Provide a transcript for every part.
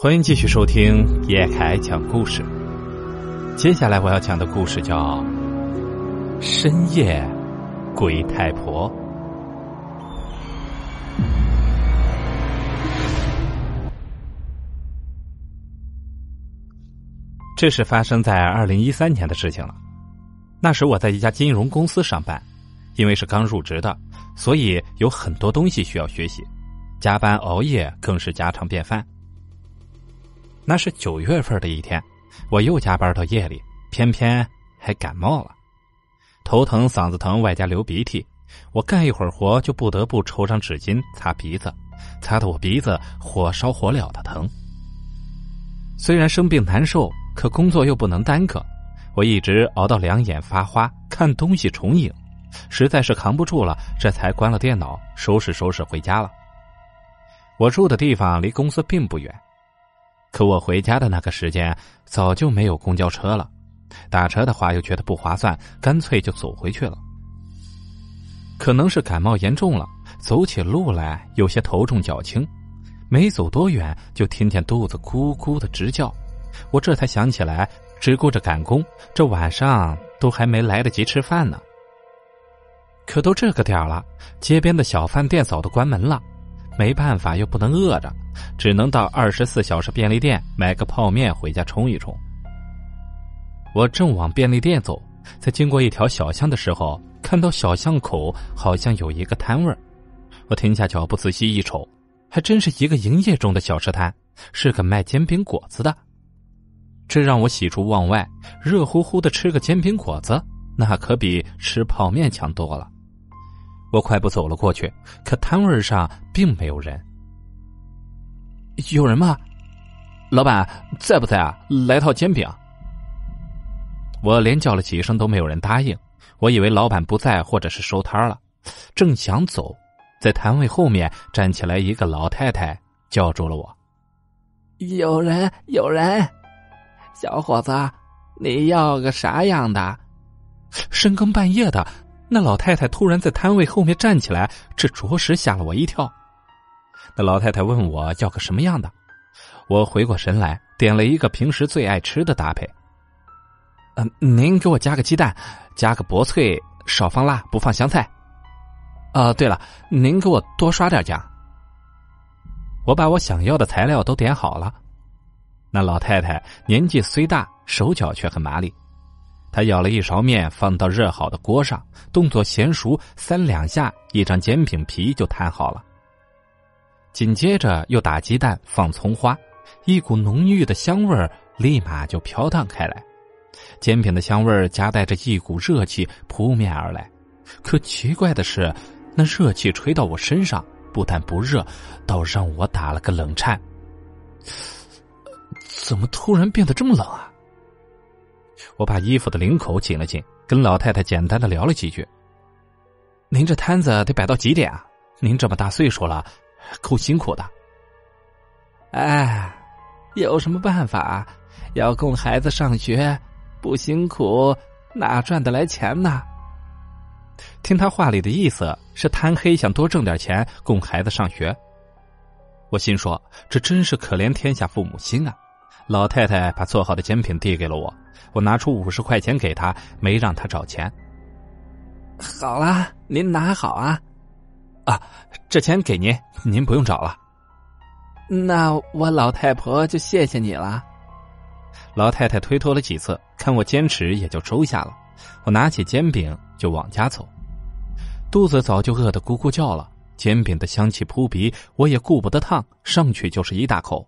欢迎继续收听叶凯讲故事。接下来我要讲的故事叫《深夜鬼太婆》。这是发生在2013年的事情了。那时我在一家金融公司上班，因为是刚入职的，所以有很多东西需要学习，加班熬夜更是家常便饭。那是9月份的一天，我又加班到夜里，偏偏还感冒了，头疼嗓子疼，外加流鼻涕。我干一会儿活就不得不抽张纸巾擦鼻子，擦得我鼻子火烧火燎的疼。虽然生病难受，可工作又不能耽搁，我一直熬到两眼发花，看东西重影，实在是扛不住了，这才关了电脑，收拾收拾回家了。我住的地方离公司并不远，可我回家的那个时间早就没有公交车了，打车的话又觉得不划算，干脆就走回去了。可能是感冒严重了，走起路来有些头重脚轻，没走多远就听见肚子咕咕的直叫，我这才想起来，只顾着赶工，这晚上都还没来得及吃饭呢。可都这个点了，街边的小饭店早都关门了，没办法又不能饿着，只能到24小时便利店买个泡面回家冲一冲。我正往便利店走，在经过一条小巷的时候，看到小巷口好像有一个摊位，我停下脚步仔细一瞅，还真是一个营业中的小吃摊，是个卖煎饼果子的。这让我喜出望外，热乎乎的吃个煎饼果子，那可比吃泡面强多了。我快步走了过去，可摊位上并没有人。有人吗？老板在不在啊？来套煎饼。我连叫了几声都没有人答应，我以为老板不在或者是收摊了，正想走，在摊位后面站起来一个老太太叫住了我：有人有人，小伙子，你要个啥样的？深更半夜的，那老太太突然在摊位后面站起来，这着实吓了我一跳。那老太太问我要个什么样的，我回过神来，点了一个平时最爱吃的搭配。您给我加个鸡蛋，加个薄脆，少放辣，不放香菜。对了，您给我多刷点酱。我把我想要的材料都点好了。那老太太年纪虽大，手脚却很麻利。他舀了一勺面放到热好的锅上，动作娴熟，3两下一张煎饼皮就摊好了。紧接着又打鸡蛋放葱花，一股浓郁的香味立马就飘荡开来，煎饼的香味夹带着一股热气扑面而来。可奇怪的是，那热气吹到我身上，不但不热，倒让我打了个冷颤。怎么突然变得这么冷啊？我把衣服的领口紧了紧，跟老太太简单的聊了几句。您这摊子得摆到几点啊？您这么大岁数了，够辛苦的。哎，有什么办法？要供孩子上学，不辛苦哪赚得来钱呢？听他话里的意思是贪黑，想多挣点钱供孩子上学。我心说，这真是可怜天下父母心啊。老太太把做好的煎饼递给了我，我拿出50块钱给她，没让她找钱。好啦，您拿好啊。这钱给您，您不用找了。那我老太婆就谢谢你了。老太太推脱了几次，看我坚持也就收下了。我拿起煎饼就往家走，肚子早就饿得咕咕叫了，煎饼的香气扑鼻，我也顾不得烫，上去就是一大口。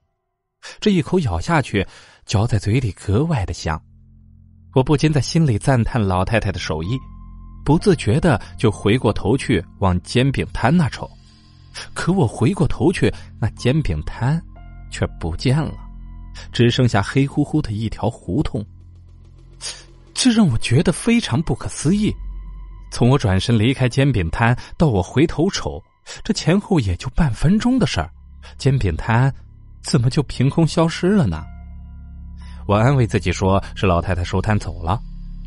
这一口咬下去，嚼在嘴里格外的香，我不禁在心里赞叹老太太的手艺，不自觉的就回过头去往煎饼摊那瞅。可我回过头去，那煎饼摊却不见了，只剩下黑乎乎的一条胡同。这让我觉得非常不可思议，从我转身离开煎饼摊到我回头瞅，这前后也就半分钟的事儿，煎饼摊怎么就凭空消失了呢？我安慰自己说是老太太收摊走了，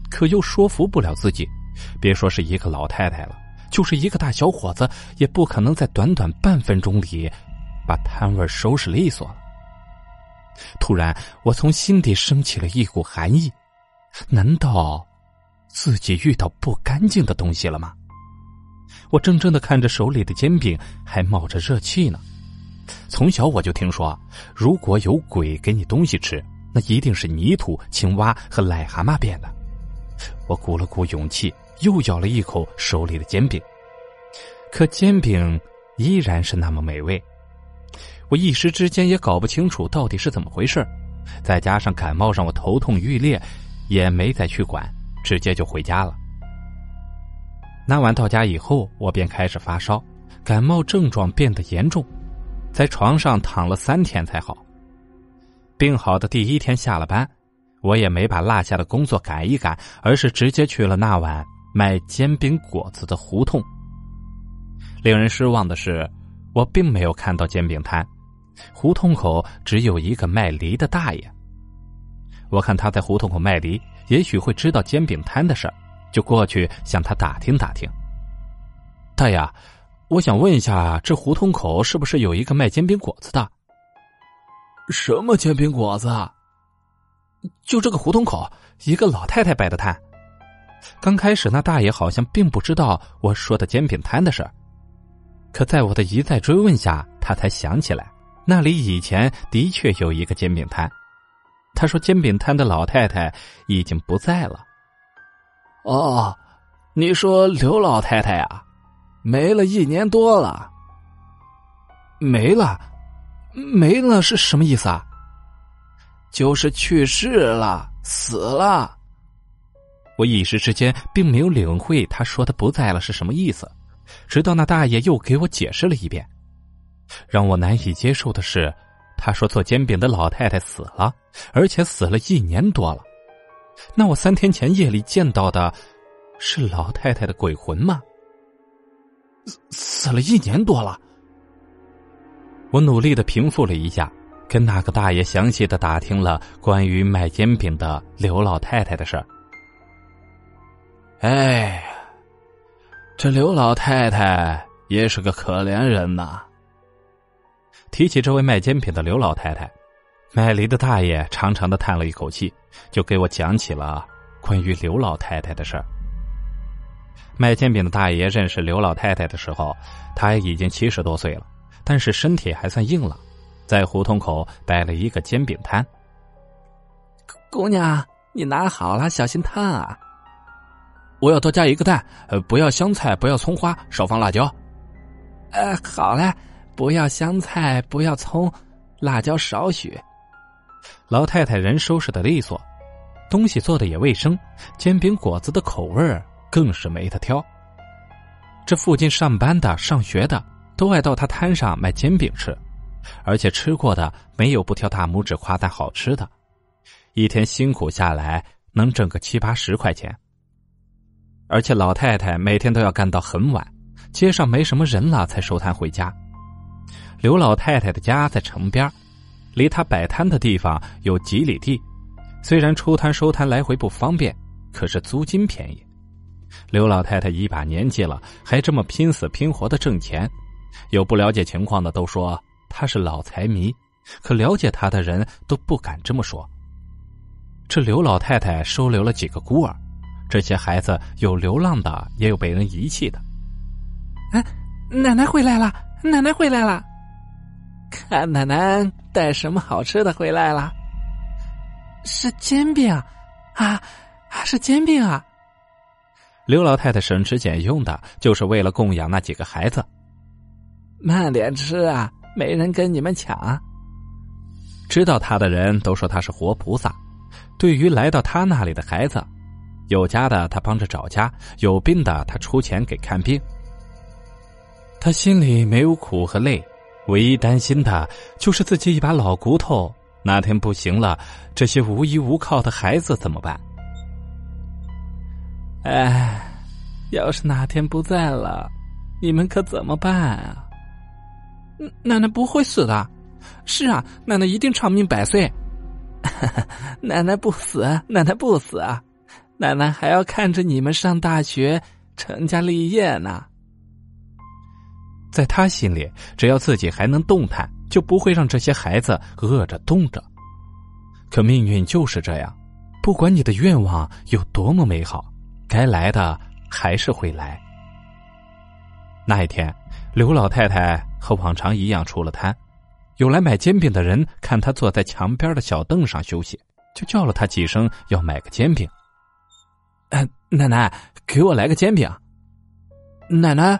可又说服不了自己，别说是一个老太太了，就是一个大小伙子也不可能在短短半分钟里把摊位收拾利索了。突然，我从心底升起了一股寒意，难道自己遇到不干净的东西了吗？我怔怔地看着手里的煎饼，还冒着热气呢。从小我就听说，如果有鬼给你东西吃，那一定是泥土、青蛙和癞蛤蟆变的。我鼓了鼓勇气，又咬了一口手里的煎饼，可煎饼依然是那么美味。我一时之间也搞不清楚到底是怎么回事，再加上感冒让我头痛欲裂，也没再去管，直接就回家了。那晚到家以后，我便开始发烧，感冒症状变得严重，在床上躺了3天才好。病好的第一天下了班，我也没把落下的工作赶一赶，而是直接去了那晚卖煎饼果子的胡同。令人失望的是，我并没有看到煎饼摊，胡同口只有一个卖梨的大爷。我看他在胡同口卖梨，也许会知道煎饼摊的事儿，就过去向他打听打听。大爷，我想问一下，这胡同口是不是有一个卖煎饼果子的？什么煎饼果子啊？就这个胡同口，一个老太太摆的摊。刚开始那大爷好像并不知道我说的煎饼摊的事儿，可在我的一再追问下，他才想起来那里以前的确有一个煎饼摊。他说煎饼摊的老太太已经不在了。哦，你说刘老太太啊，没了1年多了。没了是什么意思啊？就是去世了，死了。我一时之间并没有领会他说的不在了是什么意思，直到那大爷又给我解释了一遍。让我难以接受的是，他说做煎饼的老太太死了，而且死了1年多了。那我3天前夜里见到的是老太太的鬼魂吗？死了1年多了。我努力地平复了一下，跟那个大爷详细地打听了关于卖煎饼的刘老太太的事儿。哎，这刘老太太也是个可怜人呐。提起这位卖煎饼的刘老太太，卖梨的大爷长长地叹了一口气，就给我讲起了关于刘老太太的事儿。卖煎饼的大爷认识刘老太太的时候，她已经70多岁了，但是身体还算硬朗，在胡同口摆了一个煎饼摊。姑娘，你拿好了，小心烫啊！我要多加一个蛋，不要香菜，不要葱花，少放辣椒。好嘞，不要香菜，不要葱，辣椒少许。老太太人收拾的利索，东西做的也卫生，煎饼果子的口味更是没得挑。这附近上班的、上学的都爱到她摊上买煎饼吃，而且吃过的没有不挑大拇指夸赞好吃的。一天辛苦下来能挣个7、80块钱。而且老太太每天都要干到很晚，街上没什么人了才收摊回家。刘老太太的家在城边，离她摆摊的地方有几里地，虽然出摊收摊来回不方便，可是租金便宜。刘老太太一把年纪了，还这么拼死拼活的挣钱，有不了解情况的都说她是老财迷，可了解她的人都不敢这么说。这刘老太太收留了几个孤儿，这些孩子有流浪的，也有被人遗弃的。奶奶回来了，奶奶回来了，看奶奶带什么好吃的回来了。是煎饼啊，是煎饼啊。刘老太太省吃俭用的，就是为了供养那几个孩子。慢点吃啊，没人跟你们抢。知道她的人都说她是活菩萨，对于来到她那里的孩子，有家的他帮着找家，有病的他出钱给看病。他心里没有苦和累，唯一担心的就是自己一把老骨头，哪天不行了，这些无依无靠的孩子怎么办？要是哪天不在了，你们可怎么办啊？奶奶不会死的。是啊，奶奶一定长命百岁。奶奶不死，奶奶不死啊！奶奶还要看着你们上大学成家立业呢。在她心里，只要自己还能动弹，就不会让这些孩子饿着冻着，可命运就是这样，不管你的愿望有多么美好，该来的还是会来。那一天，刘老太太和往常一样出了摊，有来买煎饼的人看她坐在墙边的小凳上休息，就叫了她几声要买个煎饼。奶奶，给我来个煎饼。奶奶，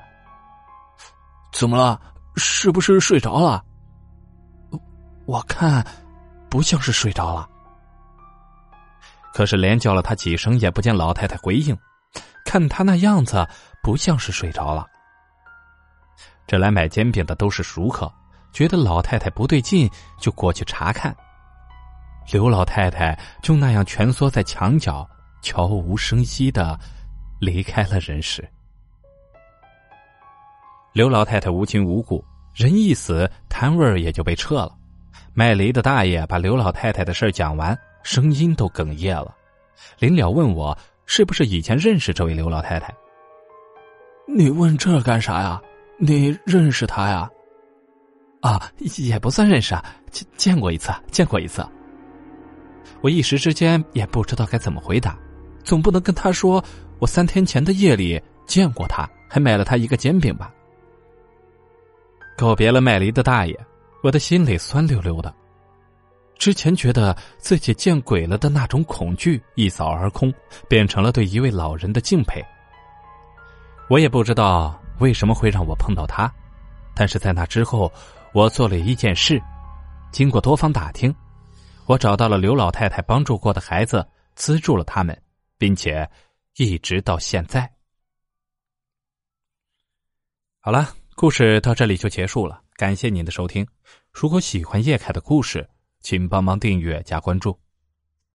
怎么了？是不是睡着了？我看不像是睡着了。可是连叫了她几声也不见老太太回应，看她那样子不像是睡着了。这来买煎饼的都是熟客，觉得老太太不对劲，就过去查看。刘老太太就那样蜷缩在墙角，悄无声息地离开了人世。刘老太太无亲无故，人一死，摊位也就被撤了。卖梨的大爷把刘老太太的事讲完，声音都哽咽了。临了问我是不是以前认识这位刘老太太。你问这干啥呀？你认识她呀？啊，也不算认识啊，见过一次。我一时之间也不知道该怎么回答，总不能跟她说我3天前的夜里见过她，还买了她一个煎饼吧。告别了卖梨的大爷，我的心里酸溜溜的。之前觉得自己见鬼了的那种恐惧一扫而空，变成了对一位老人的敬佩。我也不知道为什么会让我碰到他，但是在那之后，我做了一件事。经过多方打听，我找到了刘老太太帮助过的孩子，资助了他们，并且一直到现在。好了，故事到这里就结束了，感谢您的收听。如果喜欢叶凯的故事，请帮忙订阅加关注。